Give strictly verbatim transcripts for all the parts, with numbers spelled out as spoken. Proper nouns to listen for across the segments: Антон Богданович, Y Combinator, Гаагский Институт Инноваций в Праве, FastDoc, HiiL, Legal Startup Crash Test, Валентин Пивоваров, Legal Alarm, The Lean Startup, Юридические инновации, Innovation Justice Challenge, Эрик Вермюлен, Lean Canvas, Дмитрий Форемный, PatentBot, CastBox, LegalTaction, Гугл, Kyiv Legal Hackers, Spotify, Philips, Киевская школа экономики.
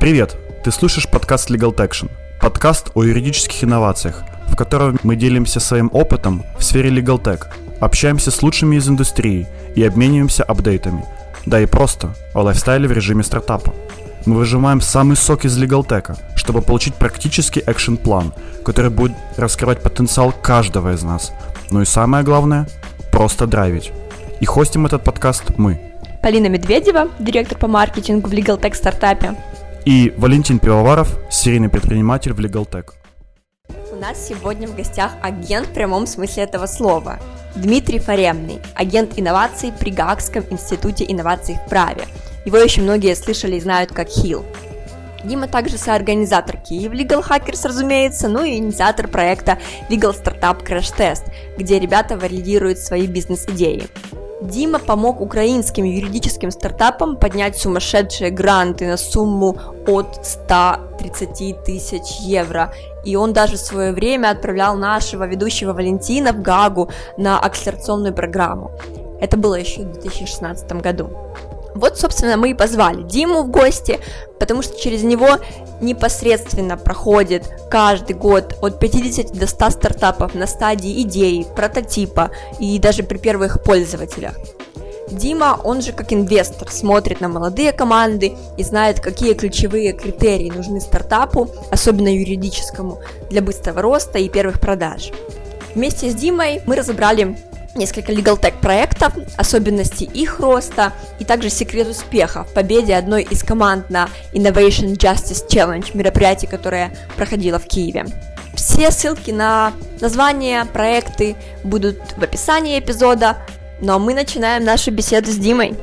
Привет! Ты слушаешь подкаст LegalTaction, подкаст о юридических инновациях, в котором мы делимся своим опытом в сфере Legal Tech, общаемся с лучшими из индустрии и обмениваемся апдейтами, да и просто о лайфстайле в режиме стартапа. Мы выжимаем самый сок из Legal Tech, чтобы получить практический экшн-план, который будет раскрывать потенциал каждого из нас, ну и самое главное – просто драйвить. И хостим этот подкаст мы. Полина Медведева, директор по маркетингу в Legal Tech стартапе. И Валентин Пивоваров, серийный предприниматель в Legal Tech. У нас сегодня в гостях агент в прямом смысле этого слова. Дмитрий Форемный, агент инноваций при Гаагском Институте инноваций в праве. Его еще многие слышали и знают как HiiL. Дима также соорганизатор Kyiv Legal Hackers, разумеется, ну и инициатор проекта Legal Startup Crash Test, где ребята валидируют свои бизнес-идеи. Дима помог украинским юридическим стартапам поднять сумасшедшие гранты на сумму от сто тридцать тысяч евро. И он даже в свое время отправлял нашего ведущего Валентина в Гаагу на акселерационную программу. Это было еще в две тысячи шестнадцатом году. Вот, собственно, мы и позвали Диму в гости, потому что через него непосредственно проходит каждый год от пятидесяти до ста стартапов на стадии идеи, прототипа и даже при первых пользователях. Дима, он же как инвестор, смотрит на молодые команды и знает, какие ключевые критерии нужны стартапу, особенно юридическому, для быстрого роста и первых продаж. Вместе с Димой мы разобрали несколько Legal Tech проектов, особенности их роста и также секрет успеха в победе одной из команд на Innovation Justice Challenge, мероприятии, которое проходило в Киеве. Все ссылки на названия, проекты будут в описании эпизода, ну а мы начинаем нашу беседу с Димой.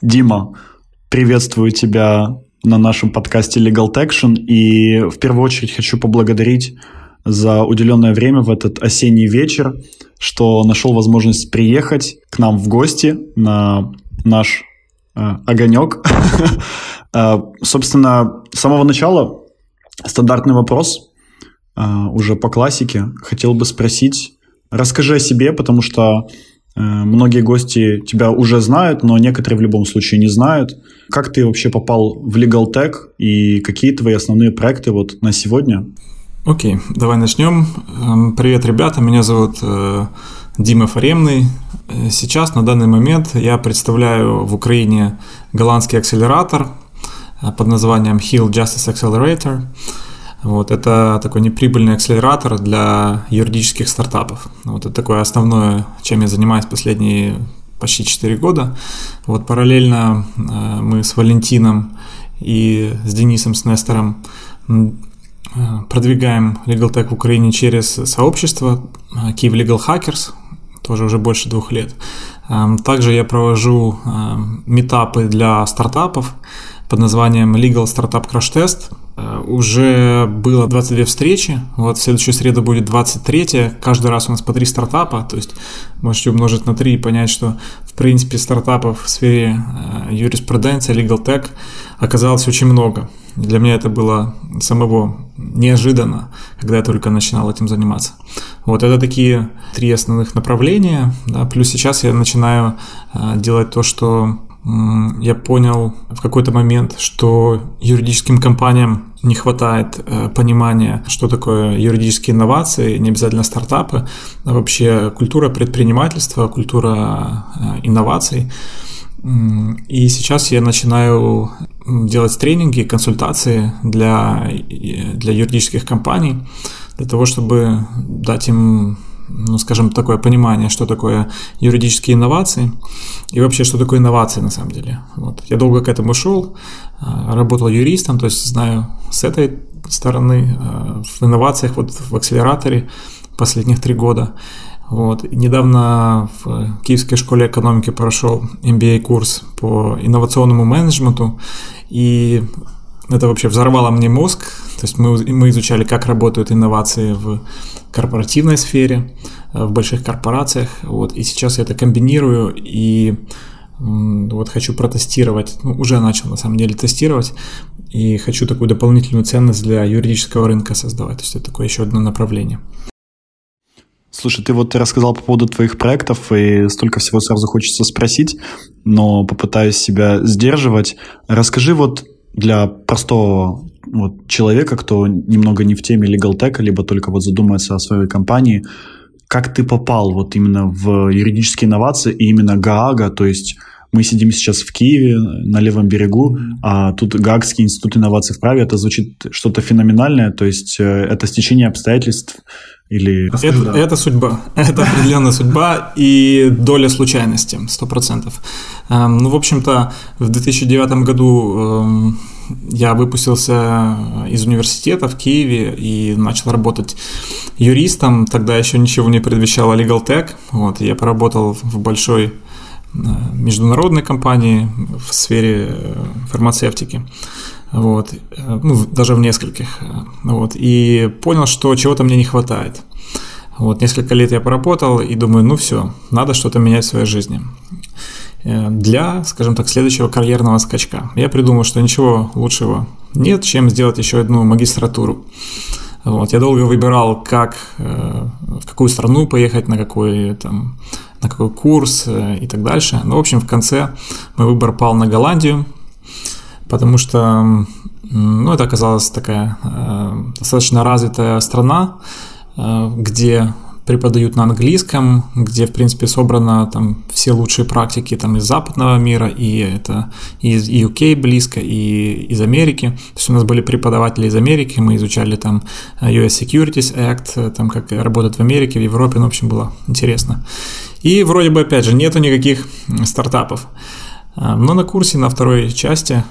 Дима, приветствую тебя на нашем подкасте LegalTaction, и в первую очередь хочу поблагодарить за уделенное время в этот осенний вечер, что нашел возможность приехать к нам в гости на наш э, огонек. Собственно, с самого начала стандартный вопрос, уже по классике, хотел бы спросить, расскажи о себе, потому что многие гости тебя уже знают, но некоторые в любом случае не знают. Как ты вообще попал в Legal Tech и какие твои основные проекты вот на сегодня? Окей, okay, давай начнем. Привет, ребята, меня зовут Дима Форемный. Сейчас, на данный момент, я представляю в Украине голландский акселератор под названием HiiL Justice Accelerator. Вот, это такой неприбыльный акселератор для юридических стартапов. Вот, это такое основное, чем я занимаюсь последние почти четыре года. Вот, параллельно мы с Валентином и с Денисом, с Нестором продвигаем Legal Tech в Украине через сообщество Kyiv Legal Hackers, тоже уже больше двух лет. Также я провожу митапы для стартапов под названием Legal Startup Crash Test. Уже было двадцать две встречи, вот в следующую среду будет двадцать третья, каждый раз у нас по три стартапа, то есть можете умножить на три и понять, что в принципе стартапов в сфере юриспруденции, Legal Tech оказалось очень много. И для меня это было самого неожиданно, когда я только начинал этим заниматься. Вот это такие три основных направления, да, плюс сейчас я начинаю делать то, что я понял в какой-то момент, что юридическим компаниям не хватает понимания, что такое юридические инновации, не обязательно стартапы, а вообще культура предпринимательства, культура инноваций. И сейчас я начинаю делать тренинги, консультации для, для юридических компаний, для того, чтобы дать им, ну, скажем, такое понимание, что такое юридические инновации и вообще, что такое инновации на самом деле. Вот. Я долго к этому шел, работал юристом, то есть знаю с этой стороны, в инновациях, вот в акселераторе последних три года. Вот. Недавно в Киевской школе экономики прошел эм би эй-курс по инновационному менеджменту, и это вообще взорвало мне мозг. То есть мы, мы изучали, как работают инновации в корпоративной сфере, в больших корпорациях. Вот, и сейчас я это комбинирую и вот хочу протестировать, ну, уже начал на самом деле тестировать, и хочу такую дополнительную ценность для юридического рынка создавать. То есть это такое еще одно направление. Слушай, ты вот рассказал по поводу твоих проектов, и столько всего сразу хочется спросить, но попытаюсь себя сдерживать. Расскажи вот для простого вот человека, кто немного не в теме Legal Tech, либо только вот задумается о своей компании, как ты попал вот именно в юридические инновации и именно Гаага, то есть... Мы сидим сейчас в Киеве, на левом берегу, а тут Гаагский институт инноваций в праве. Это звучит что-то феноменальное, то есть это стечение обстоятельств или... Расскажи, это, да. это судьба, это определенная судьба и доля случайности, сто процентов. Ну, в общем-то, в две тысячи девятом году я выпустился из университета в Киеве и начал работать юристом. Тогда еще ничего не предвещало Legal Tech. Вот, я поработал в большой... международной компании в сфере фармацевтики, вот, ну, даже в нескольких, вот, и понял, что чего-то мне не хватает. Вот, несколько лет я поработал и думаю, ну все, надо что-то менять в своей жизни. Для, скажем так, следующего карьерного скачка я придумал, что ничего лучшего нет, чем сделать еще одну магистратуру. Вот, я долго выбирал, как, в какую страну поехать, на какой там... на какой курс и так дальше. Но, в общем, в конце мой выбор пал на Голландию, потому что, ну, это оказалась такая э, достаточно развитая страна, э, где преподают на английском, где, в принципе, собраны там все лучшие практики там, из западного мира, и это из ю кей близко, и из Америки. То есть у нас были преподаватели из Америки, мы изучали там ю эс Securities Act, там как работать в Америке, в Европе, ну, в общем, было интересно. И вроде бы, опять же, нету никаких стартапов. Но на курсе, на второй части,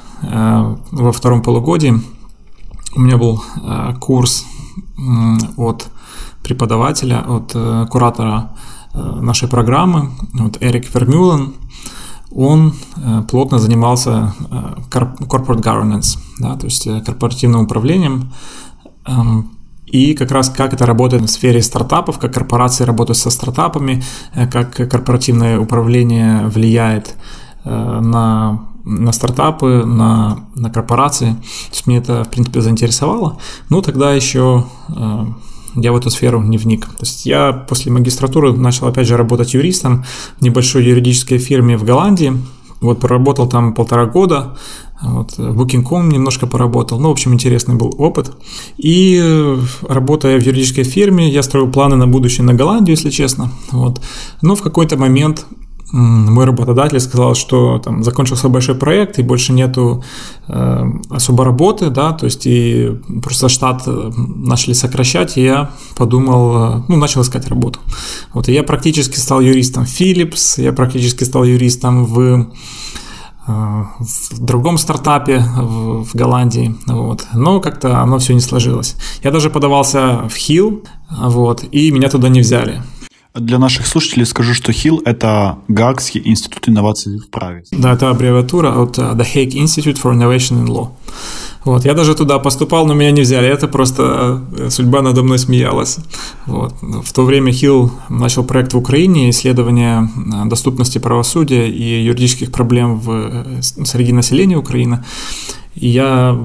во втором полугодии у меня был курс от преподавателя, от куратора нашей программы, вот Эрик Вермюлен. Он плотно занимался corporate governance, да, то есть корпоративным управлением. И как раз как это работает в сфере стартапов, как корпорации работают со стартапами, как корпоративное управление влияет на, на стартапы, на, на корпорации. То есть мне это, в принципе, заинтересовало. Ну, тогда еще я в эту сферу не вник. То есть я после магистратуры начал, опять же, работать юристом в небольшой юридической фирме в Голландии. Вот, проработал там полтора года, вот, в Booking точка com немножко поработал, ну, в общем, интересный был опыт. И работая в юридической фирме, я строил планы на будущее на Голландию, если честно. Вот. Но в какой-то момент мой работодатель сказал, что там закончился большой проект, и больше нету э, особо работы, да, то есть и просто штат начали сокращать, и я подумал, ну, начал искать работу. Вот, и я практически стал юристом в Philips, я практически стал юристом в, э, в другом стартапе в, в Голландии, вот, но как-то оно все не сложилось. Я даже подавался в HiiL, вот, и меня туда не взяли. Для наших слушателей скажу, что HiiL – это Гаагский институт инноваций в праве. Да, это аббревиатура от The Hague Institute for Innovation in Law. Вот, я даже туда поступал, но меня не взяли. Это просто судьба надо мной смеялась. Вот. В то время HiiL начал проект в Украине, исследование доступности правосудия и юридических проблем в, среди населения Украины. И я...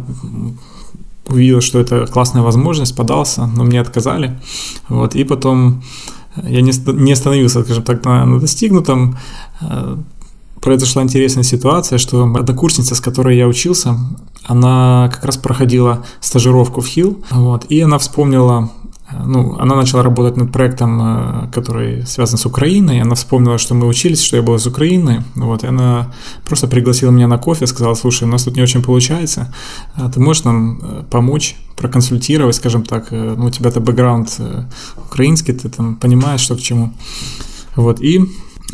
увидел, что это классная возможность, подался, но мне отказали. Вот. И потом я не остановился, скажем так, на, на достигнутом. Произошла интересная ситуация, что однокурсница, с которой я учился, она как раз проходила стажировку в HiiL, вот, и она вспомнила, ну, она начала работать над проектом, который связан с Украиной, она вспомнила, что мы учились, что я был из Украины, вот, и она просто пригласила меня на кофе, сказала, слушай, у нас тут не очень получается, ты можешь нам помочь, проконсультировать, скажем так, ну, у тебя-то бэкграунд украинский, ты там понимаешь, что к чему, вот, и...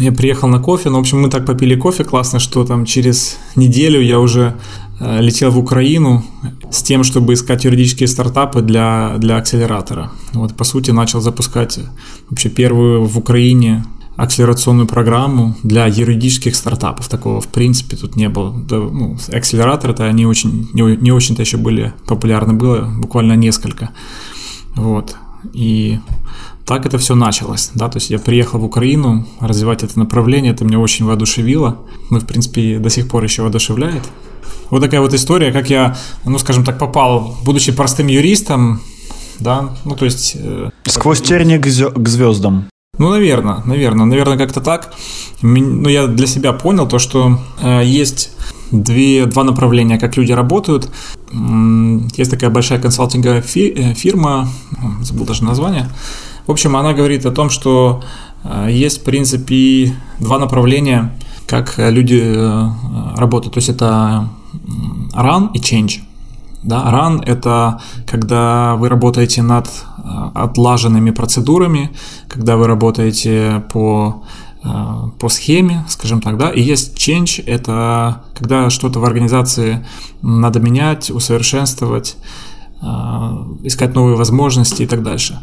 Я приехал на кофе, ну, в общем, мы так попили кофе, классно, что там через неделю я уже э, летел в Украину с тем, чтобы искать юридические стартапы для, для акселератора. Вот, по сути, начал запускать вообще первую в Украине акселерационную программу для юридических стартапов. Такого, в принципе, тут не было. Да, ну, акселераторы-то они очень, не, не очень-то еще были популярны, было буквально несколько. Вот, и... Так это все началось, да, то есть я приехал в Украину развивать это направление, это меня очень воодушевило, ну, в принципе, до сих пор еще воодушевляет. Вот такая вот история, как я, ну, скажем так, попал, будучи простым юристом, да, ну то есть... Сквозь тернии к звездам. Ну, наверное, наверное, наверное, как-то так. Ну, я для себя понял то, что есть две, два направления, как люди работают. Есть такая большая консалтинговая фирма, забыл даже название. В общем, она говорит о том, что есть, в принципе, два направления, как люди работают. То есть это run и change. Да, run – это когда вы работаете над отлаженными процедурами, когда вы работаете по, по схеме, скажем так, да, и есть change – это когда что-то в организации надо менять, усовершенствовать, искать новые возможности и так дальше.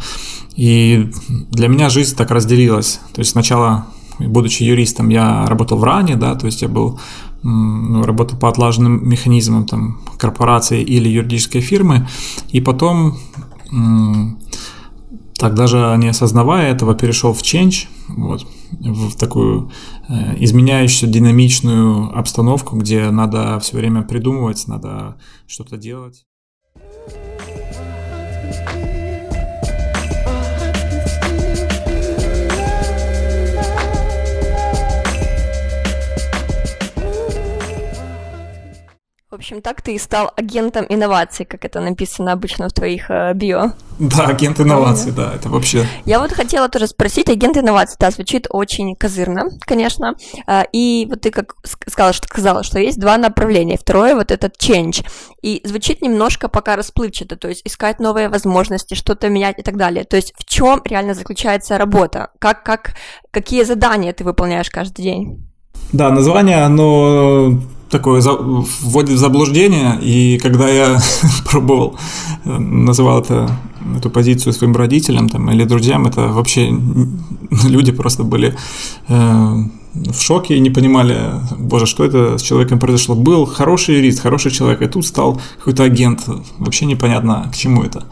И для меня жизнь так разделилась. То есть сначала, будучи юристом, я работал в ране, да, то есть я был, ну, работал по отлаженным механизмам там, корпорации или юридической фирмы, и потом, так даже не осознавая этого, перешел в change, вот, в такую изменяющуюся динамичную обстановку, где надо все время придумывать, надо что-то делать. В общем, так ты и стал агентом инноваций, как это написано обычно в твоих био. Да, агент инноваций, да, это вообще... Я вот хотела тоже спросить, агент инноваций, да, звучит очень козырно, конечно, и вот ты как сказала, что, сказала, что есть два направления, второе вот этот change, и звучит немножко пока расплывчато, то есть искать новые возможности, что-то менять и так далее, то есть в чем реально заключается работа, как, как, какие задания ты выполняешь каждый день? Да, название, оно... такое вводит в заблуждение, и когда я пробовал, называл это, эту позицию своим родителям там, или друзьям, это вообще люди просто были э, в шоке и не понимали, боже, что это с человеком произошло. Был хороший юрист, хороший человек, и тут стал какой-то агент, вообще непонятно, к чему это.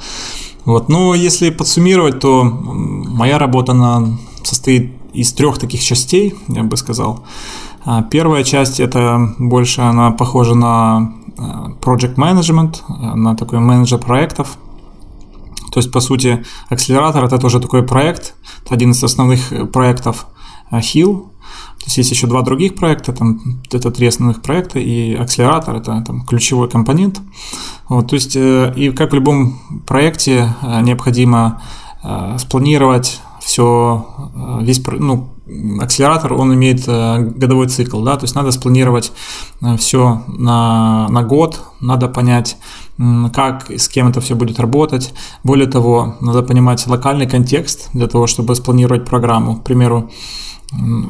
Вот. Но если подсуммировать, то моя работа, она состоит из трех таких частей, я бы сказал. Первая часть, это больше она похожа на project management, на такой менеджер проектов. То есть, по сути, акселератор – это тоже такой проект, это один из основных проектов HiiL. То есть, есть еще два других проекта, там, это три основных проекта, и акселератор – это там, ключевой компонент. Вот, то есть, и как в любом проекте необходимо спланировать все, весь, ну, акселератор, он имеет годовой цикл, да, то есть надо спланировать все на, на год, надо понять, как и с кем это все будет работать. Более того, надо понимать локальный контекст для того, чтобы спланировать программу. К примеру,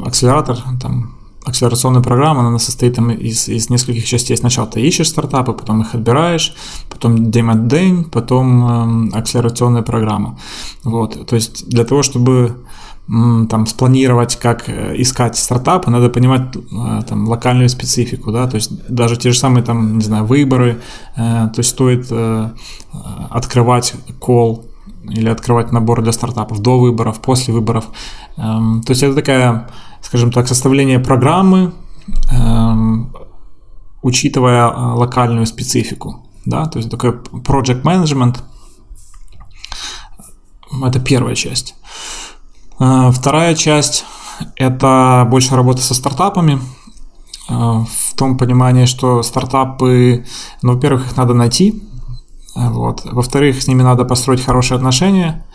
акселератор, там, акселерационная программа, она состоит там, из, из нескольких частей. Сначала ты ищешь стартапы, потом их отбираешь, потом день от день, потом акселерационная программа. Вот, то есть для того, чтобы там, спланировать, как искать стартапы, надо понимать там, локальную специфику, да, то есть даже те же самые там, не знаю, выборы, то есть стоит открывать колл или открывать набор для стартапов до выборов, после выборов, то есть это такая, скажем так, составление программы, учитывая локальную специфику, да, то есть такой project management, это первая часть. Вторая часть – это больше работа со стартапами, в том понимании, что стартапы, ну, во-первых, их надо найти, вот, во-вторых, с ними надо построить хорошие отношения,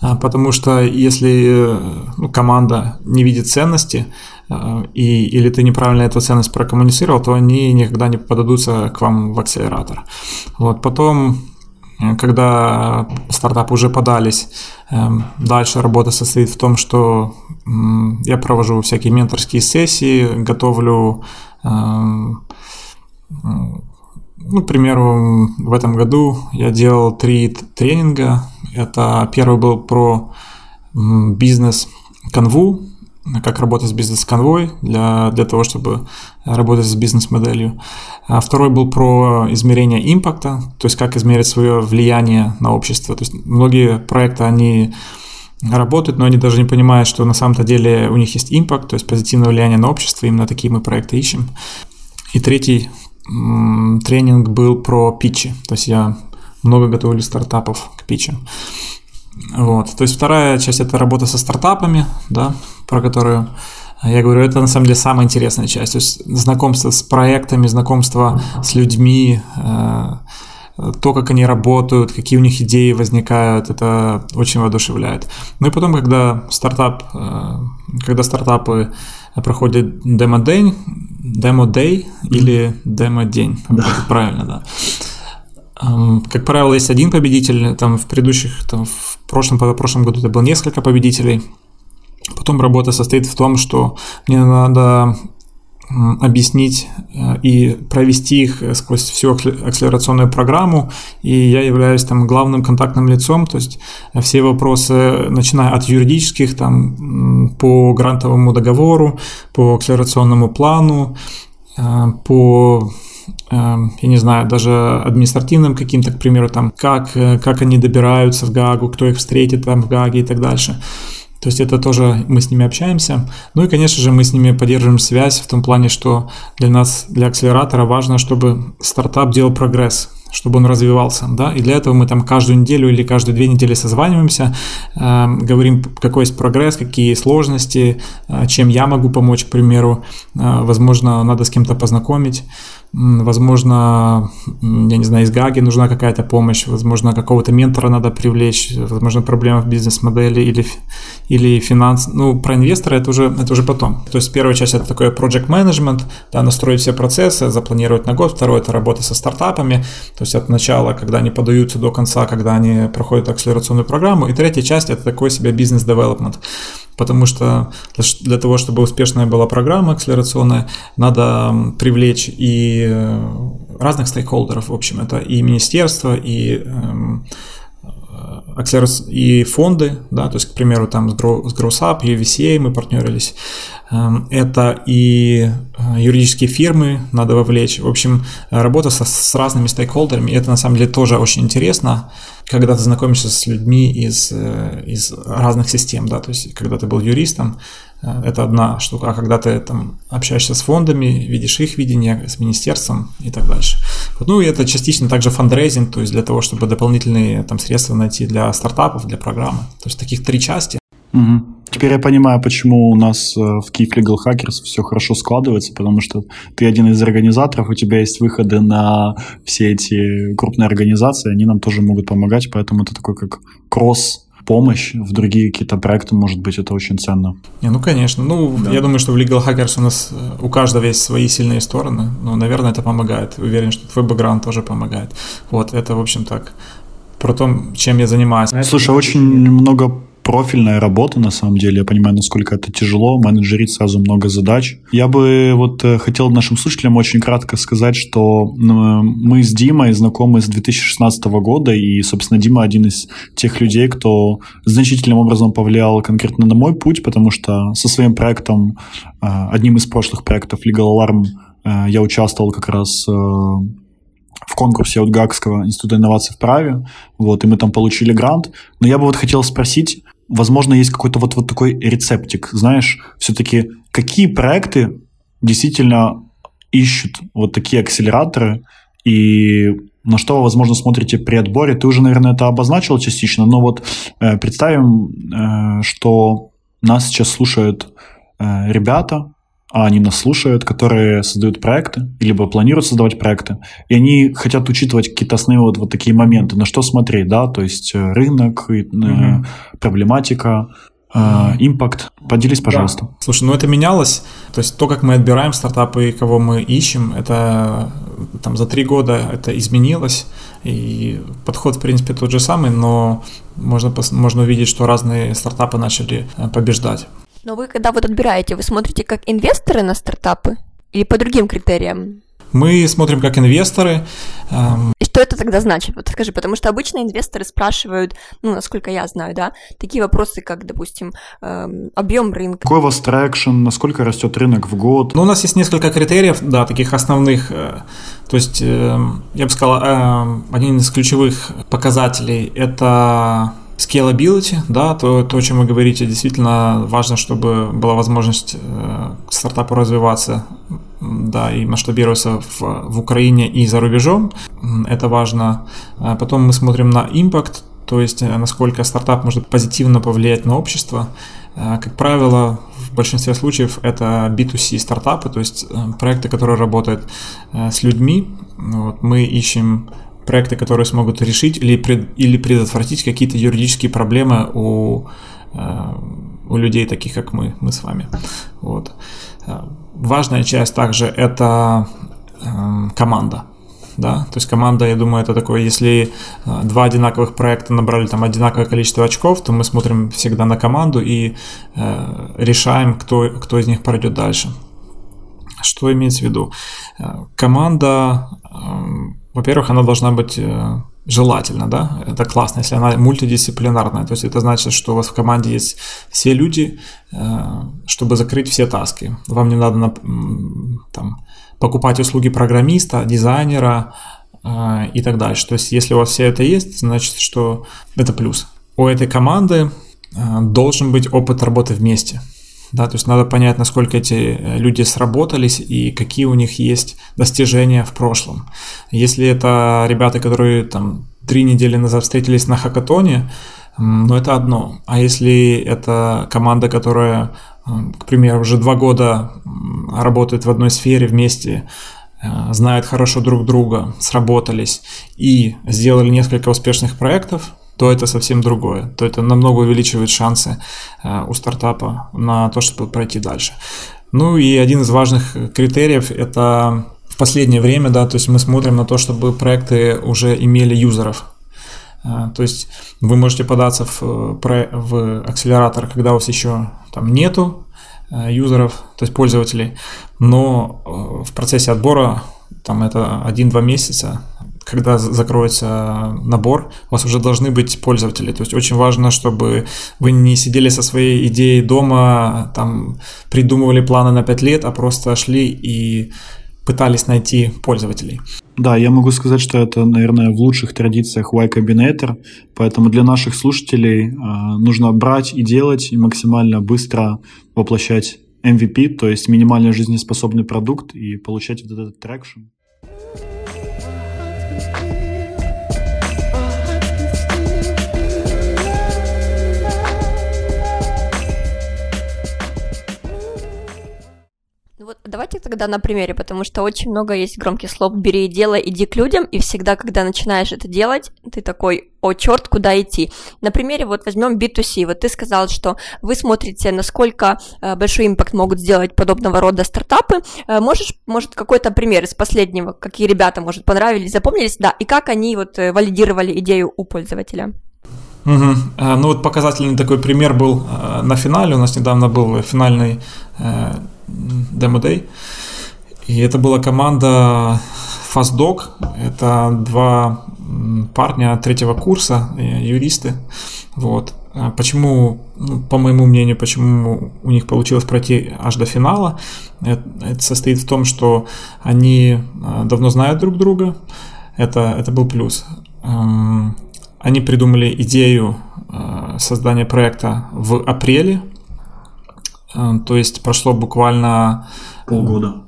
потому что если, ну, команда не видит ценности, и, или ты неправильно эту ценность прокоммуницировал, то они никогда не подадутся к вам в акселератор. Вот, потом… Когда стартапы уже подались, дальше работа состоит в том, что я провожу всякие менторские сессии, готовлю, ну, к примеру, в этом году я делал три тренинга. Это первый был про бизнес-канву, как работать с бизнес-конвой для, для того, чтобы работать с бизнес-моделью. А второй был про измерение импакта, то есть как измерить свое влияние на общество. То есть многие проекты, они работают, но они даже не понимают, что на самом-то деле у них есть импакт, то есть позитивное влияние на общество, именно такие мы проекты ищем. И третий м- тренинг был про питчи, то есть я много готовили стартапов к питчу. Вот. То есть вторая часть – это работа со стартапами, да, про которую я говорю, это на самом деле самая интересная часть. То есть знакомство с проектами, знакомство с людьми, то, как они работают, какие у них идеи возникают, это очень воодушевляет. Ну и потом, когда, стартап, когда стартапы проходят демо-день, демо-дей или демо-день, да. Правильно, да. Как правило, есть один победитель, там в предыдущих, там в прошлом, позапрошлом году это было несколько победителей. Потом работа состоит в том, что мне надо объяснить и провести их сквозь всю акселерационную программу, и я являюсь там главным контактным лицом, то есть все вопросы, начиная от юридических, там, по грантовому договору, по акселерационному плану, по, я не знаю, даже административным каким-то, к примеру, там, как, как они добираются в Гаагу, кто их встретит там в Гааге и так дальше. То есть это тоже мы с ними общаемся. Ну и, конечно же, мы с ними поддерживаем связь в том плане, что для нас, для акселератора, важно, чтобы стартап делал прогресс, чтобы он развивался, да, и для этого мы там каждую неделю или каждые две недели созваниваемся, э, говорим, какой есть прогресс, какие сложности, э, чем я могу помочь, к примеру, э, возможно, надо с кем-то познакомить, э, возможно, я не знаю, из Гааги нужна какая-то помощь, возможно, какого-то ментора надо привлечь, возможно, проблема в бизнес-модели или, или финанс, ну, про инвестора это уже, это уже потом. То есть первая часть это такое project management, да, настроить все процессы, запланировать на год, второе это работа со стартапами, то есть от начала, когда они подаются, до конца, когда они проходят акселерационную программу. И третья часть – это такой себе бизнес-девелопмент. Потому что для того, чтобы успешная была программа акселерационная, надо привлечь и разных стейкхолдеров, в общем. Это и министерство, и, и фонды, да, то есть, к примеру, там с GrowthUp, и ви си эй мы партнерились. Это и юридические фирмы надо вовлечь. В общем, работа со, с разными стейкхолдерами, это на самом деле тоже очень интересно, когда ты знакомишься с людьми из, из разных систем, да, то есть, когда ты был юристом, это одна штука, а когда ты там общаешься с фондами, видишь их видение, с министерством и так дальше. Вот. Ну и это частично также фандрейзинг, то есть для того, чтобы дополнительные там средства найти для стартапов, для программы. То есть таких три части. Угу. Теперь я понимаю, почему у нас в Kyiv Legal Hackers все хорошо складывается, потому что ты один из организаторов, у тебя есть выходы на все эти крупные организации, они нам тоже могут помогать, поэтому это такой как кросс-помощь в другие какие-то проекты, может быть, это очень ценно. Не, ну, конечно. Ну, да. Я думаю, что в Legal Hackers у нас у каждого есть свои сильные стороны, но, наверное, это помогает. Уверен, что твой бэкграунд тоже помогает. Вот, это, в общем, так. Про то, чем я занимаюсь. Слушай, очень много профильная работа, на самом деле. Я понимаю, насколько это тяжело, менеджерить сразу много задач. Я бы вот хотел нашим слушателям очень кратко сказать, что мы с Димой знакомы с две тысячи шестнадцатого года, и, собственно, Дима один из тех людей, кто значительным образом повлиял конкретно на мой путь, потому что со своим проектом, одним из прошлых проектов Legal Alarm, я участвовал как раз в конкурсе от Гаагского Института Инноваций в Праве, вот, и мы там получили грант. Но я бы вот хотел спросить, возможно, есть какой-то вот, вот такой рецептик, знаешь, все-таки какие проекты действительно ищут вот такие акселераторы и на что вы, возможно, смотрите при отборе? Ты уже, наверное, это обозначил частично, но вот э, представим, э, что нас сейчас слушают э, ребята, а они нас слушают, которые создают проекты, либо планируют создавать проекты, и они хотят учитывать какие-то основные вот, вот такие моменты, на что смотреть, да, то есть рынок, mm-hmm. проблематика, импакт. Поделись, пожалуйста. Да. Слушай, ну это менялось, то есть то, как мы отбираем стартапы и кого мы ищем, это там за три года это изменилось, и подход, в принципе, тот же самый, но можно, можно увидеть, что разные стартапы начали побеждать. Но вы, когда вот отбираете, вы смотрите как инвесторы на стартапы или по другим критериям? Мы смотрим как инвесторы. Эм... И что это тогда значит? Вот скажи, потому что обычно инвесторы спрашивают, ну, насколько я знаю, да, такие вопросы, как, допустим, эм, объем рынка. Какой у вас трекшн, насколько растет рынок в год? Ну, у нас есть несколько критериев, да, таких основных. Э, то есть, э, я бы сказал, э, один из ключевых показателей – это scalability, да, то, то, о чем вы говорите, действительно важно, чтобы была возможность э, к стартапу развиваться да, и масштабируется в, в Украине и за рубежом. Это важно. Потом мы смотрим на импакт, то есть насколько стартап может позитивно повлиять на общество. Как правило, в большинстве случаев это би ту си стартапы, то есть проекты, которые работают с людьми. Вот мы ищем проекты, которые смогут решить или, пред, или предотвратить какие-то юридические проблемы у, у людей, таких как мы, мы с вами. Вот. Важная часть также – это команда. Да? То есть команда, я думаю, это такое, если два одинаковых проекта набрали там одинаковое количество очков, то мы смотрим всегда на команду и э, решаем, кто, кто из них пройдет дальше. Что имеется в виду? Команда, э, во-первых, она должна быть э, желательно, да? Это классно, если она мультидисциплинарная, то есть это значит, что у вас в команде есть все люди, э, чтобы закрыть все таски. Вам не надо там покупать услуги программиста, дизайнера э, и так дальше. То есть, если у вас все это есть, значит, что это плюс. У этой команды э, должен быть опыт работы вместе. Да? То есть, надо понять, насколько эти люди сработались и какие у них есть достижения в прошлом. Если это ребята, которые там три недели назад встретились на хакатоне, э, ну, это одно. А если это команда, которая, к примеру, уже два года работают в одной сфере вместе, знают хорошо друг друга, сработались и сделали несколько успешных проектов, то это совсем другое. То это намного увеличивает шансы у стартапа на то, чтобы пройти дальше. Ну и один из важных критериев – это в последнее время, да, то есть мы смотрим на то, чтобы проекты уже имели юзеров. То есть вы можете податься в, в акселератор, когда у вас еще там нету юзеров, то есть пользователей, но в процессе отбора, там это один-два месяца, когда закроется набор, у вас уже должны быть пользователи. То есть очень важно, чтобы вы не сидели со своей идеей дома, там придумывали планы на пять лет, а просто шли и пытались найти пользователей. Да, я могу сказать, что это, наверное, в лучших традициях Y Combinator, поэтому для наших слушателей э, нужно брать и делать, и максимально быстро воплощать эм ви пи, то есть минимально жизнеспособный продукт, и получать вот этот трекшн. Давайте тогда на примере, потому что очень много есть громких слов «бери и делай», «иди к людям», и всегда, когда начинаешь это делать, ты такой «о, черт, куда идти?». На примере вот возьмем би ту си, вот ты сказал, что вы смотрите, насколько большой импакт могут сделать подобного рода стартапы. Можешь, может, какой-то пример из последнего, какие ребята, может, понравились, запомнились, да, и как они вот валидировали идею у пользователя? Угу. Ну вот показательный такой пример был на финале, у нас недавно был финальный Demo Day. И это была команда FastDoc. Это два парня третьего курса, юристы. Вот. Почему, по моему мнению, почему у них получилось пройти аж до финала? Это состоит в том, что они давно знают друг друга. Это, это был плюс. Они придумали идею создания проекта в апреле. То есть прошло буквально полгода.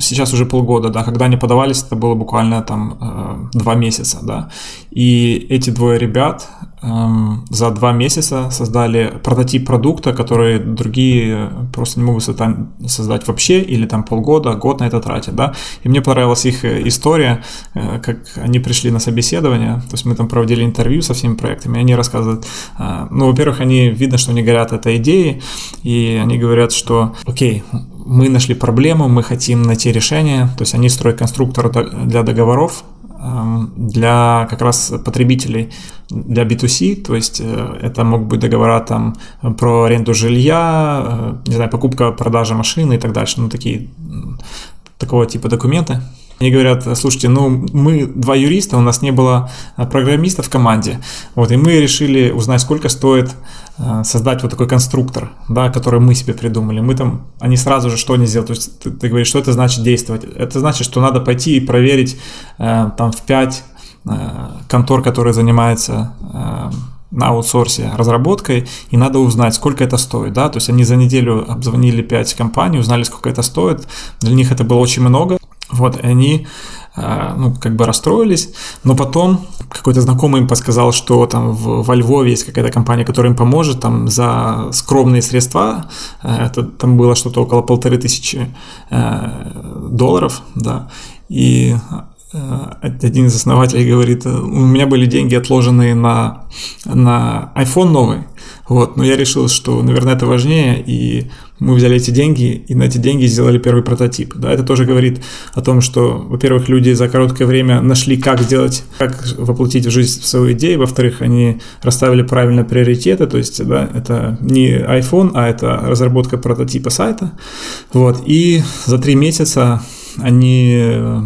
Сейчас уже полгода, да. Когда они подавались, это было буквально там два месяца, да. И эти двое ребят за два месяца создали прототип продукта, который другие просто не могут создать вообще, или там полгода, год на это тратят, да. И мне понравилась их история, как они пришли на собеседование, то есть мы там проводили интервью со всеми проектами, и они рассказывают, ну, во-первых, они, видно, что они горят этой идеей, и они говорят, что окей, мы нашли проблему, мы хотим найти решение, то есть они строят конструктор для договоров, для как раз потребителей, для би ту си, то есть это могут быть договора там про аренду жилья, не знаю, покупка, продажа машины и так дальше, ну такие, такого типа документы. Они говорят, слушайте, ну мы два юриста, у нас не было программиста в команде, вот, и мы решили узнать, сколько стоит создать вот такой конструктор, да, который мы себе придумали. Мы там, они сразу же что не сделали, то есть ты, ты говоришь, что это значит действовать, это значит, что надо пойти и проверить э, там в пять э, контор, которые занимаются э, на аутсорсе разработкой, и надо узнать, сколько это стоит, да, то есть они за неделю обзвонили пять компаний, узнали, сколько это стоит, для них это было очень много, вот, и они, ну, как бы расстроились, но потом какой-то знакомый им подсказал, что там в, во Львове есть какая-то компания, которая им поможет, там за скромные средства, это, там было что-то около полторы тысячи долларов, да, и... Один из основателей говорит: у меня были деньги отложенные на, на iPhone новый, вот, но я решил, что, наверное, это важнее, и мы взяли эти деньги, и на эти деньги сделали первый прототип. Да, это тоже говорит о том, что, во-первых, люди за короткое время нашли, как сделать, как воплотить в жизнь свою идею, во-вторых, они расставили правильно приоритеты, то есть, да, это не iPhone, а это разработка прототипа сайта, вот, и за три месяца они...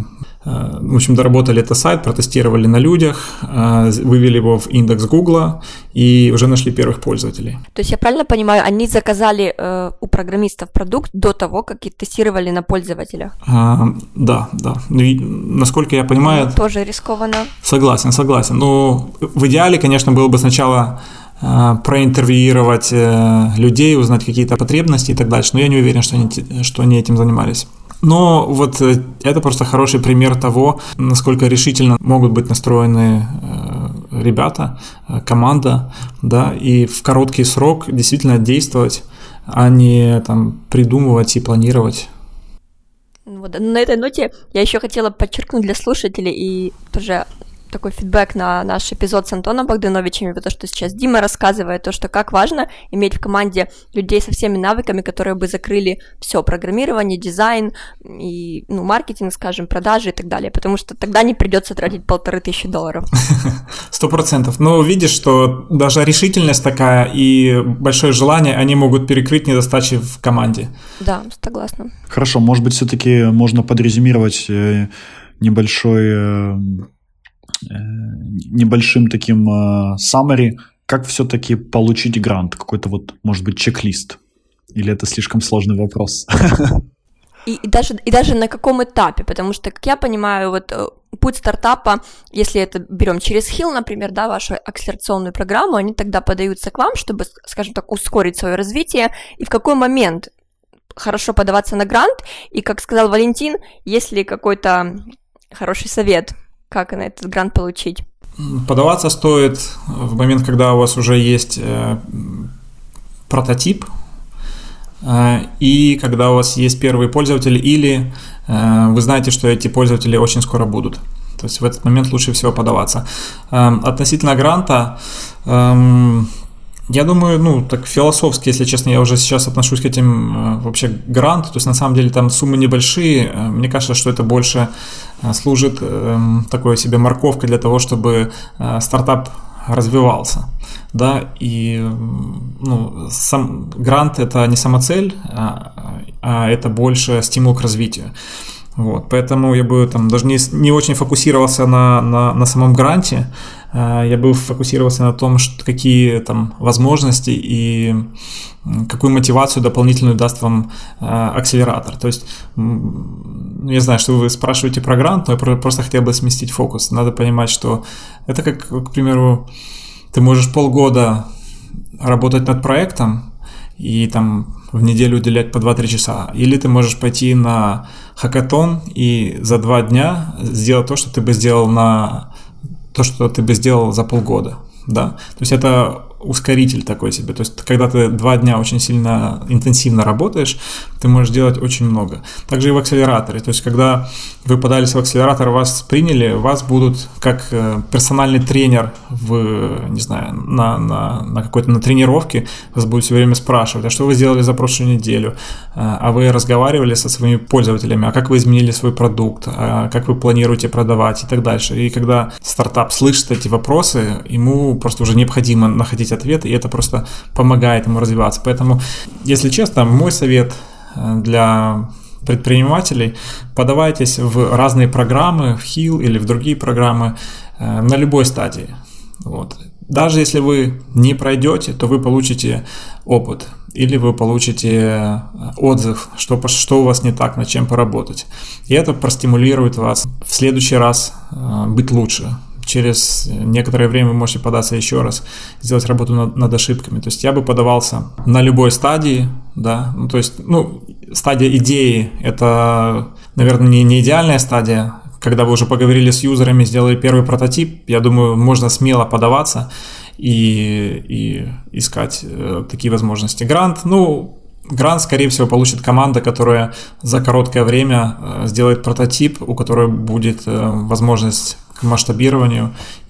В общем, доработали этот сайт, протестировали на людях, вывели его в индекс Гугла и уже нашли первых пользователей. То есть я правильно понимаю, они заказали э, у программистов продукт до того, как и тестировали на пользователях? А, да, да. И, насколько я понимаю... Ну, тоже рискованно. Согласен, согласен. Но в идеале, конечно, было бы сначала... проинтервьюировать людей, узнать какие-то потребности и так дальше. Но я не уверен, что они, что они этим занимались. Но вот это просто хороший пример того, насколько решительно могут быть настроены ребята, команда, да, и в короткий срок действительно действовать, а не там придумывать и планировать. Вот. На этой ноте я еще хотела подчеркнуть для слушателей и тоже... такой фидбэк на наш эпизод с Антоном Богдановичем, то, что сейчас Дима рассказывает, то, что как важно иметь в команде людей со всеми навыками, которые бы закрыли все программирование, дизайн и, ну, маркетинг, скажем, продажи и так далее, потому что тогда не придется тратить полторы тысячи долларов. Сто процентов. Но видишь, что даже решительность такая и большое желание, они могут перекрыть недостачи в команде. Да, согласна. Хорошо, может быть, все-таки можно подрезюмировать небольшой... небольшим таким summary, как все-таки получить грант? Какой-то вот, может быть, чек-лист? Или это слишком сложный вопрос? И, и, даже, и даже на каком этапе? Потому что, как я понимаю, вот путь стартапа, если это берем через HiiL, например, да, вашу акселерационную программу, они тогда подаются к вам, чтобы, скажем так, ускорить свое развитие. И в какой момент хорошо подаваться на грант? И, как сказал Валентин, есть ли какой-то хороший совет, как на этот грант получить? Подаваться стоит в момент, когда у вас уже есть э, прототип, э, и когда у вас есть первые пользователи, или э, вы знаете, что эти пользователи очень скоро будут. То есть в этот момент лучше всего подаваться. Э, относительно гранта, э, я думаю, ну, так философски, если честно, я уже сейчас отношусь к этим вообще гранту, то есть на самом деле там суммы небольшие, мне кажется, что это больше служит такой себе морковкой для того, чтобы стартап развивался, да, и, ну, сам грант – это не самоцель, а, а это больше стимул к развитию. Вот, поэтому я бы там даже не, не очень фокусировался на, на, на самом гранте, я бы фокусировался на том, что, какие там возможности и какую мотивацию дополнительную даст вам акселератор. То есть, я знаю, что вы спрашиваете про грант, но я просто хотел бы сместить фокус. Надо понимать, что это как, к примеру, ты можешь полгода работать над проектом и там... в неделю уделять по два-три часа. Или ты можешь пойти на хакатон и за два дня сделать то, что ты бы сделал на то, что ты бы сделал за полгода. Да? То есть это ускоритель такой себе. То есть когда ты два дня очень сильно интенсивно работаешь, ты можешь делать очень много. Также и в акселераторе. То есть когда вы подались в акселератор, вас приняли, вас будут как персональный тренер в, не знаю, на, на, на какой-то на тренировке, вас будут все время спрашивать, а что вы сделали за прошлую неделю, а вы разговаривали со своими пользователями, а как вы изменили свой продукт, а как вы планируете продавать и так дальше. И когда стартап слышит эти вопросы, ему просто уже необходимо находить ответы, и это просто помогает ему развиваться. Поэтому, если честно, мой совет для предпринимателей: подавайтесь в разные программы, в HiiL или в другие программы на любой стадии. Вот. Даже если вы не пройдете, то вы получите опыт или вы получите отзыв, что, что у вас не так, над чем поработать. И это простимулирует вас в следующий раз быть лучше, через некоторое время вы можете податься еще раз, сделать работу над, над ошибками. То есть я бы подавался на любой стадии, да, ну, то есть, ну, стадия идеи – это, наверное, не, не идеальная стадия, когда вы уже поговорили с юзерами, сделали первый прототип, я думаю, можно смело подаваться и, и искать э, такие возможности. Грант, ну, грант, скорее всего, получит команда, которая за короткое время э, сделает прототип, у которой будет э, возможность к масштабированию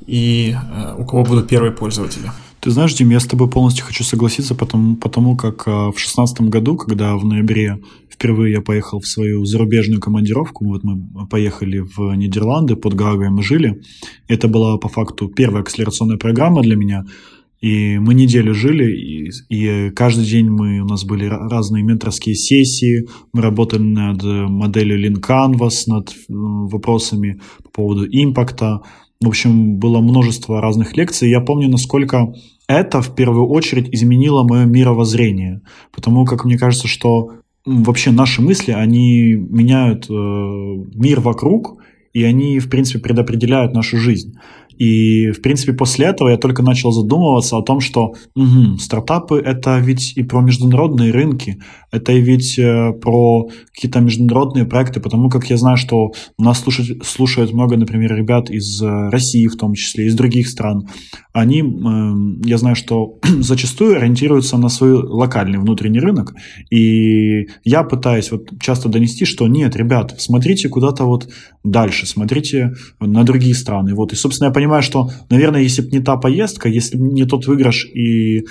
и э, у кого будут первые пользователи. Ты знаешь, Дим, я с тобой полностью хочу согласиться, потому, потому как в две тысячи шестнадцатом году, когда в ноябре впервые я поехал в свою зарубежную командировку, вот мы поехали в Нидерланды, под Гаагой мы жили, это была по факту первая акселерационная программа для меня, и мы неделю жили, и, и каждый день мы, у нас были разные менторские сессии, мы работали над моделью Lean Canvas, над вопросами по поводу импакта. В общем, было множество разных лекций. Я помню, насколько это в первую очередь изменило мое мировоззрение. Потому как мне кажется, что вообще наши мысли, они меняют э, мир вокруг, и они, в принципе, предопределяют нашу жизнь. И, в принципе, после этого я только начал задумываться о том, что угу, стартапы – это ведь и про международные рынки, это и ведь э, про какие-то международные проекты, потому как я знаю, что нас слушают, слушают много, например, ребят из э, России в том числе, из других стран. Они, э, я знаю, что зачастую ориентируются на свой локальный внутренний рынок, и я пытаюсь вот часто донести, что нет, ребят, смотрите куда-то вот дальше, смотрите на другие страны. Вот. И, собственно, я понимаю, понимаю, что, наверное, если бы не та поездка, если бы не тот выигрыш, и,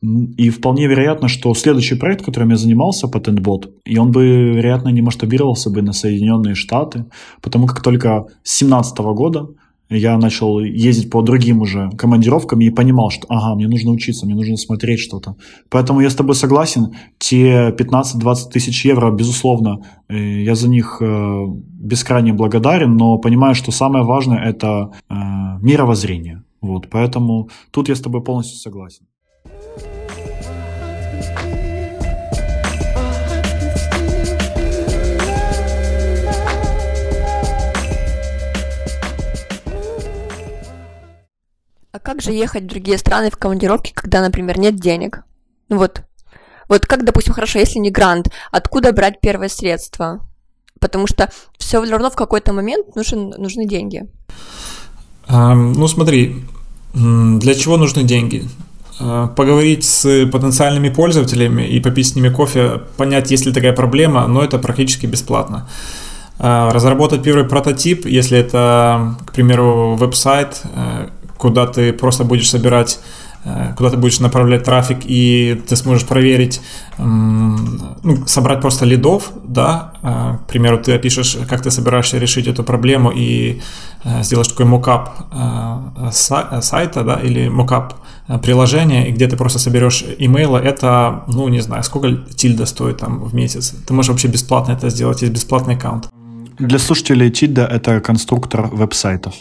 и вполне вероятно, что следующий проект, которым я занимался, PatentBot, и он бы, вероятно, не масштабировался бы на Соединенные Штаты, потому как только с две тысячи семнадцатого года я начал ездить по другим уже командировкам и понимал, что ага, мне нужно учиться, мне нужно смотреть что-то. Поэтому я с тобой согласен, те пятнадцать-двадцать тысяч евро, безусловно, я за них бескрайне благодарен, но понимаю, что самое важное – это мировоззрение. Вот, поэтому тут я с тобой полностью согласен. А как же ехать в другие страны в командировке, когда, например, нет денег? Ну вот, вот как, допустим, хорошо, если не грант, откуда брать первые средства? Потому что все равно в какой-то момент нужен, нужны деньги. А, ну смотри, для чего нужны деньги? Поговорить с потенциальными пользователями и попить с ними кофе, понять, есть ли такая проблема, но это практически бесплатно. Разработать первый прототип, если это, к примеру, веб-сайт, куда ты просто будешь собирать, куда ты будешь направлять трафик, и ты сможешь проверить, ну, собрать просто лидов, да, к примеру, ты опишешь, как ты собираешься решить эту проблему и сделаешь такой мокап сайта, да, или мокап приложения, и где ты просто соберешь имейлы, это, ну, не знаю, сколько тильда стоит там в месяц, ты можешь вообще бесплатно это сделать, есть бесплатный аккаунт. Для слушателей Тильда это конструктор веб-сайтов.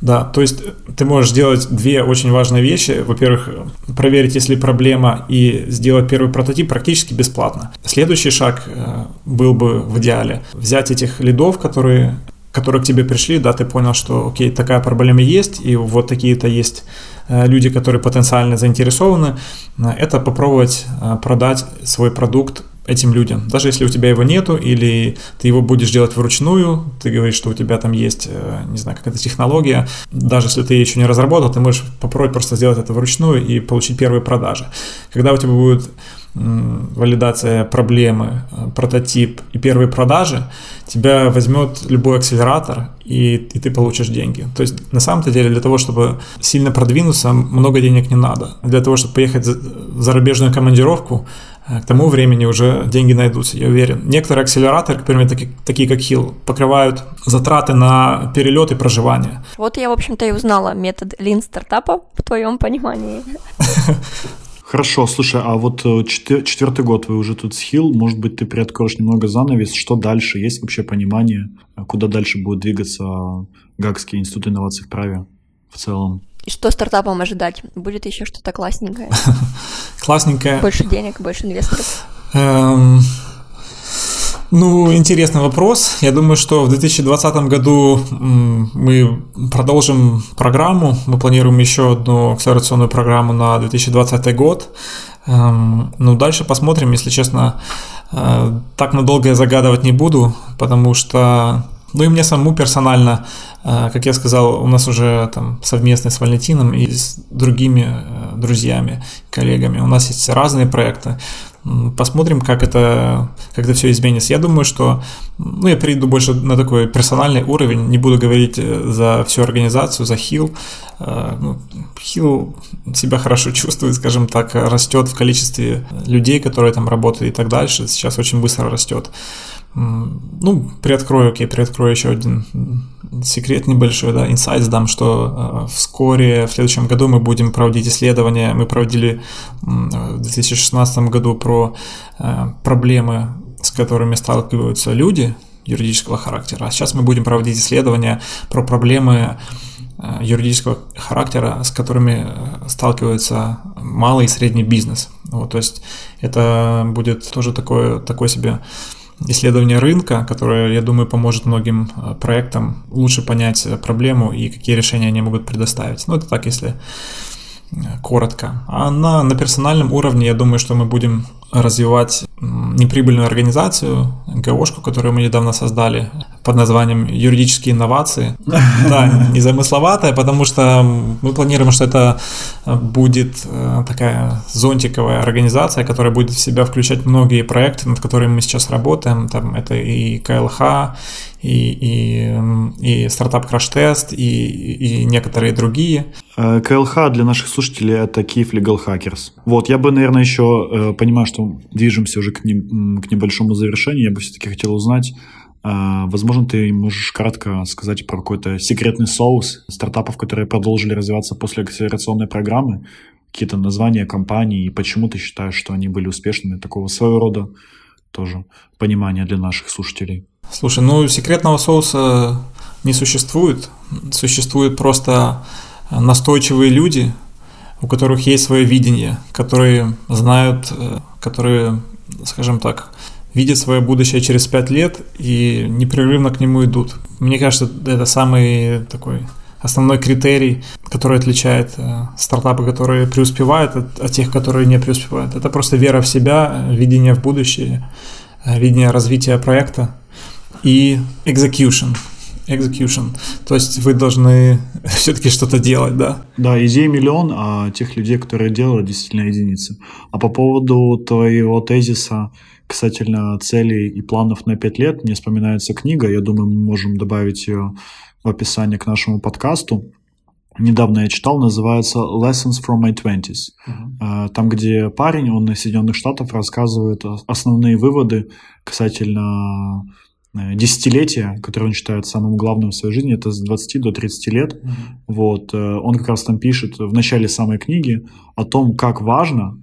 Да, то есть ты можешь сделать две очень важные вещи. Во-первых, проверить, есть ли проблема, и сделать первый прототип практически бесплатно. Следующий шаг был бы в идеале взять этих лидов, которые, которые к тебе пришли, да, ты понял, что окей, такая проблема есть, и вот такие-то есть люди, которые потенциально заинтересованы. Это попробовать продать свой продукт этим людям. Даже если у тебя его нету, или ты его будешь делать вручную, ты говоришь, что у тебя там есть, не знаю, какая-то технология, даже если ты ее еще не разработал, ты можешь попробовать просто сделать это вручную и получить первые продажи. Когда у тебя будет валидация проблемы, прототип и первые продажи, тебя возьмет любой акселератор, и, и ты получишь деньги. То есть на самом-то деле для того, чтобы сильно продвинуться, много денег не надо. Для того, чтобы поехать в зарубежную командировку, к тому времени уже деньги найдутся, я уверен. Некоторые акселераторы, к примеру, такие, такие как HiiL, покрывают затраты на перелет и проживание. Вот я, в общем-то, и узнала метод Lean Startup в твоем понимании. Хорошо, слушай, а вот четвер- четвертый год вы уже тут с HiiL, может быть, ты приоткроешь немного занавес, что дальше, есть вообще понимание, куда дальше будет двигаться Гаагский институт инноваций в праве в целом? И что стартапам ожидать? Будет еще что-то классненькое? Классненькое. Больше денег, больше инвесторов. Ну, интересный вопрос. Я думаю, что в две тысячи двадцатом году мы продолжим программу. Мы планируем еще одну акселерационную программу на две тысячи двадцатый год. Ну, дальше посмотрим, если честно. Так надолго я загадывать не буду, потому что... Ну и мне самому персонально, как я сказал, у нас уже там совместно с Валентином и с другими друзьями, коллегами, у нас есть разные проекты. Посмотрим, как это, как это все изменится. Я думаю, что ну, я перейду больше на такой персональный уровень, не буду говорить за всю организацию, за HiiL. HiiL себя хорошо чувствует, скажем так, растет в количестве людей, которые там работают и так дальше. Сейчас очень быстро растет. Ну, приоткрою, окей, приоткрою еще один секрет небольшой, да, инсайт дам, что вскоре, в следующем году мы будем проводить исследования. Мы проводили в две тысячи шестнадцатом году про проблемы, с которыми сталкиваются люди юридического характера, а сейчас мы будем проводить исследования про проблемы юридического характера, с которыми сталкиваются малый и средний бизнес. Вот, то есть это будет тоже такое, такое себе... исследование рынка, которое, я думаю, поможет многим проектам лучше понять проблему и какие решения они могут предоставить. Ну, это так, если коротко. А на, на персональном уровне, я думаю, что мы будем развивать неприбыльную организацию, ГОшку, которую мы недавно создали под названием «Юридические инновации». Да, незамысловатая, потому что мы планируем, что это будет такая зонтиковая организация, которая будет в себя включать многие проекты, над которыми мы сейчас работаем. Там это и КЛХ, и, и, и Startup Crash Test, и, и некоторые другие. КЛХ для наших слушателей – это Kyiv Legal Hackers. Вот, я бы, наверное, еще, понимаю, что движемся уже к, не, к небольшому завершению, я бы все-таки хотел узнать, возможно, ты можешь кратко сказать про какой-то секретный соус стартапов, которые продолжили развиваться после акселерационной программы, какие-то названия компаний, и почему ты считаешь, что они были успешными, такого своего рода тоже понимания для наших слушателей. Слушай, ну секретного соуса не существует, существуют просто настойчивые люди, у которых есть свое видение, которые знают, которые, скажем так, видят свое будущее через пять лет и непрерывно к нему идут. Мне кажется, это самый такой основной критерий, который отличает стартапы, которые преуспевают, от, от тех, которые не преуспевают. Это просто вера в себя, видение в будущее, видение развития проекта и execution. Execution. То есть вы должны все-таки что-то делать, да? Да, идей миллион, а тех людей, которые делают, действительно единицы. А по поводу твоего тезиса касательно целей и планов на пять лет, мне вспоминается книга, я думаю, мы можем добавить ее в описание к нашему подкасту. Недавно я читал, называется «Lessons from my twenties». Uh-huh. Там, где парень, он из Соединенных Штатов, рассказывает основные выводы касательно... десятилетие, которое он считает самым главным в своей жизни, это с двадцати до тридцати лет. Mm-hmm. Вот. Он как раз там пишет в начале самой книги о том, как важно,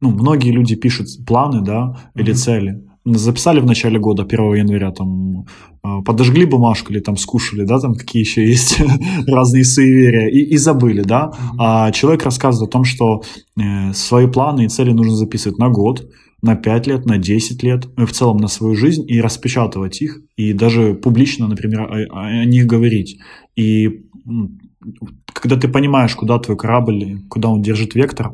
ну, многие люди пишут планы, да, или mm-hmm. цели. Записали в начале года, первого января, там, подожгли бумажку или там скушали, да, там какие еще есть разные суеверия, и, и забыли, да. Mm-hmm. А человек рассказывает о том, что э, свои планы и цели нужно записывать на год, на пять лет, на десять лет, в целом на свою жизнь, и распечатывать их, и даже публично, например, о, о них говорить. И когда ты понимаешь, куда твой корабль, куда он держит вектор,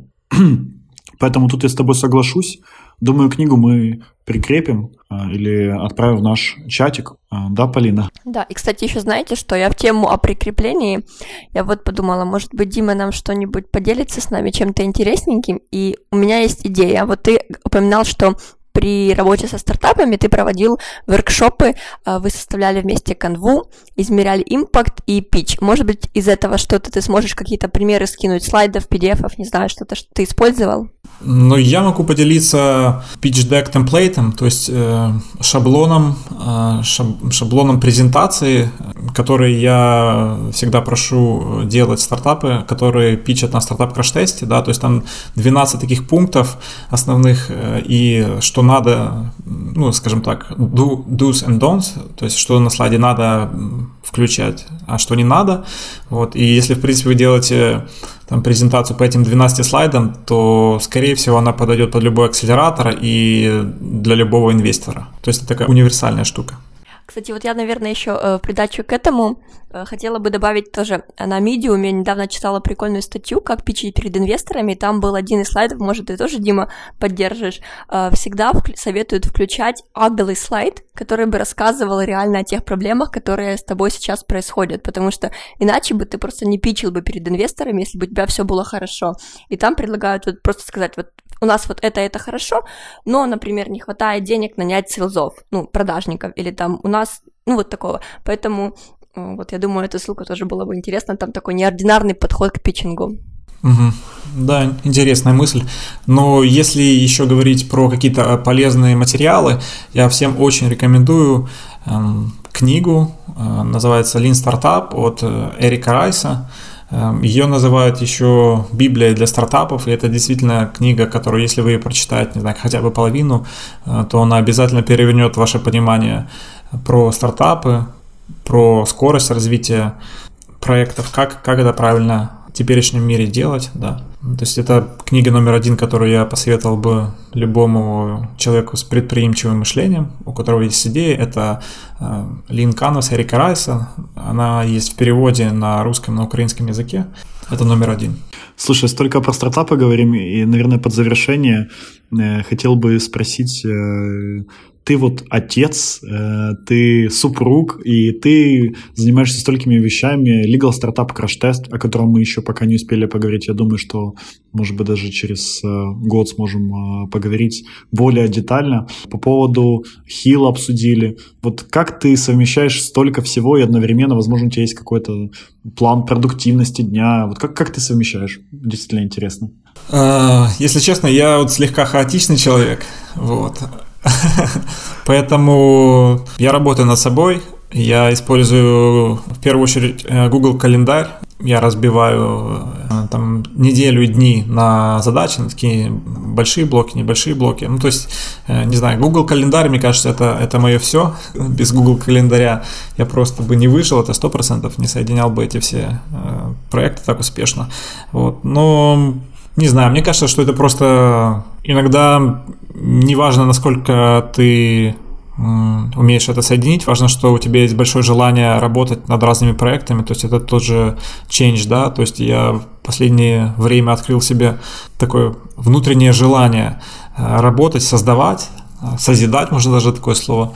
поэтому тут я с тобой соглашусь, думаю, книгу мы прикрепим или отправим в наш чатик. Да, Полина? Да, и, кстати, еще знаете, что я в тему о прикреплении, я вот подумала, может быть, Дима нам что-нибудь поделится с нами, чем-то интересненьким, и у меня есть идея. Вот ты упоминал, что при работе со стартапами ты проводил воркшопы, вы составляли вместе канву, измеряли импакт и питч. Может быть, из этого что-то ты сможешь какие-то примеры скинуть, слайдов, пи ди эф-ов, не знаю, что-то, что ты использовал? Ну, я могу поделиться pitch deck темплейтом, то есть э, шаблоном, э, шаб, шаблоном презентации, который я всегда прошу делать стартапы, которые питчат на стартап-краш-тесте, да, то есть там двенадцать таких пунктов основных, э, и что надо, ну, скажем так, do, do's and don'ts, то есть что на слайде надо включать, а что не надо. Вот. И если, в принципе, вы делаете там презентацию по этим двенадцати слайдам, то, скорее всего, она подойдет под любой акселератор и для любого инвестора. То есть это такая универсальная штука. Кстати, вот я, наверное, еще в придачу к этому хотела бы добавить тоже на Medium. Я недавно читала прикольную статью, как пичить перед инвесторами, и там был один из слайдов, может, ты тоже, Дима, поддержишь. Всегда вк- советуют включать аглый слайд, который бы рассказывал реально о тех проблемах, которые с тобой сейчас происходят, потому что иначе бы ты просто не пичил бы перед инвесторами, если бы у тебя все было хорошо. И там предлагают вот просто сказать, вот у нас вот это-это хорошо, но, например, не хватает денег нанять сейлзов, ну, продажников, или там у нас, ну, вот такого. Поэтому, вот я думаю, эта ссылка тоже была бы интересна, там такой неординарный подход к питчингу. Угу. Да, интересная мысль. Но если еще говорить про какие-то полезные материалы, я всем очень рекомендую эм, книгу, э, называется Lean Startup от э, Эрика Райса. Ее называют еще «Библией для стартапов», и это действительно книга, которую, если вы ее прочитаете, не знаю, хотя бы половину, то она обязательно перевернет ваше понимание про стартапы, про скорость развития проектов, как, как это правильно в теперешнем мире делать, да. То есть это книга номер один, которую я посоветовал бы любому человеку с предприимчивым мышлением, у которого есть идеи. Это Lean Canvas Эрика Райса. Она есть в переводе на русском, на украинском языке. Это номер один. Слушай, столько про стартапы говорим, и, наверное, под завершение хотел бы спросить... Ты вот отец, ты супруг, и ты занимаешься столькими вещами. Legal Startup Crash Test, о котором мы еще пока не успели поговорить. Я думаю, что, может быть, даже через год сможем поговорить более детально. По поводу HiiL обсудили. Вот как ты совмещаешь столько всего и одновременно, возможно, у тебя есть какой-то план продуктивности дня. Вот как, как ты совмещаешь? Действительно интересно. Если честно, я вот слегка хаотичный человек, вот. Поэтому я работаю над собой. Я использую в первую очередь Google календарь. Я разбиваю там неделю и дни на задачи, на такие большие блоки, небольшие блоки. Ну, то есть, не знаю, Google календарь, мне кажется, это, это мое все. Без Google календаря я просто бы не вышел, это сто процентов, не соединял бы эти все проекты так успешно. Вот. Но... Не знаю, мне кажется, что это просто иногда не важно, насколько ты умеешь это соединить, важно, что у тебя есть большое желание работать над разными проектами, то есть это тот же change, да, то есть я в последнее время открыл себе такое внутреннее желание работать, создавать, созидать, можно даже такое слово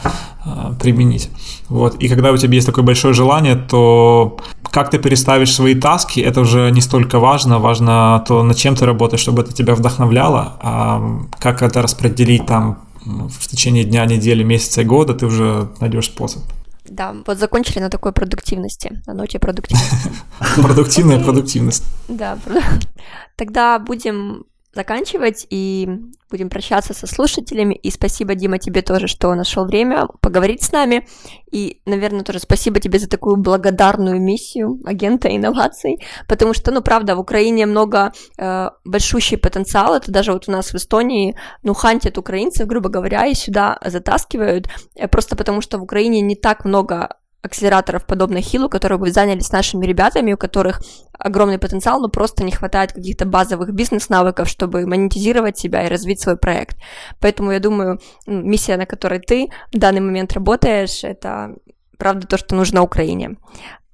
применить. Вот. И когда у тебя есть такое большое желание, то как ты переставишь свои таски, это уже не столько важно, важно то, над чем ты работаешь, чтобы это тебя вдохновляло, а как это распределить там в течение дня, недели, месяца и года, ты уже найдешь способ. Да, вот закончили на такой продуктивности, на ноте продуктивности. Продуктивная продуктивность. Да, тогда будем... заканчивать и будем прощаться со слушателями. И спасибо, Дима, тебе тоже, что нашел время поговорить с нами. И, наверное, тоже спасибо тебе за такую благодарную миссию агента инноваций, потому что, ну, правда, в Украине много э, большущий потенциал. Это даже вот у нас в Эстонии, ну, хантят украинцев, грубо говоря, и сюда затаскивают, просто потому что в Украине не так много акселераторов, подобных HiiL, которые бы занялись нашими ребятами, у которых огромный потенциал, но просто не хватает каких-то базовых бизнес-навыков, чтобы монетизировать себя и развить свой проект. Поэтому, я думаю, миссия, на которой ты в данный момент работаешь, это, правда, то, что нужно Украине.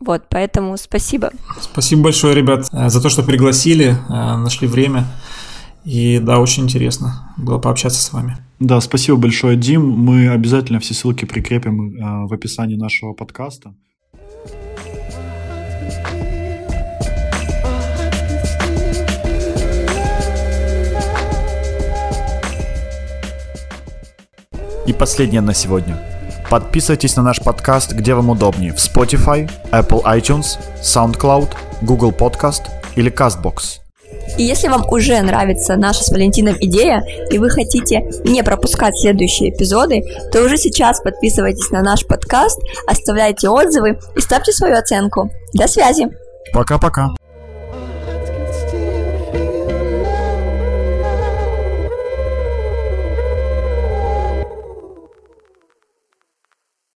Вот, поэтому спасибо. Спасибо большое, ребят, за то, что пригласили, нашли время. И да, очень интересно было пообщаться с вами. Да, спасибо большое, Дим. Мы обязательно все ссылки прикрепим в описании нашего подкаста. И последнее на сегодня. Подписывайтесь на наш подкаст, где вам удобнее. В Spotify, Apple iTunes, SoundCloud, Google Podcast или CastBox. И если вам уже нравится наша с Валентином идея, и вы хотите не пропускать следующие эпизоды, то уже сейчас подписывайтесь на наш подкаст, оставляйте отзывы и ставьте свою оценку. До связи! Пока-пока!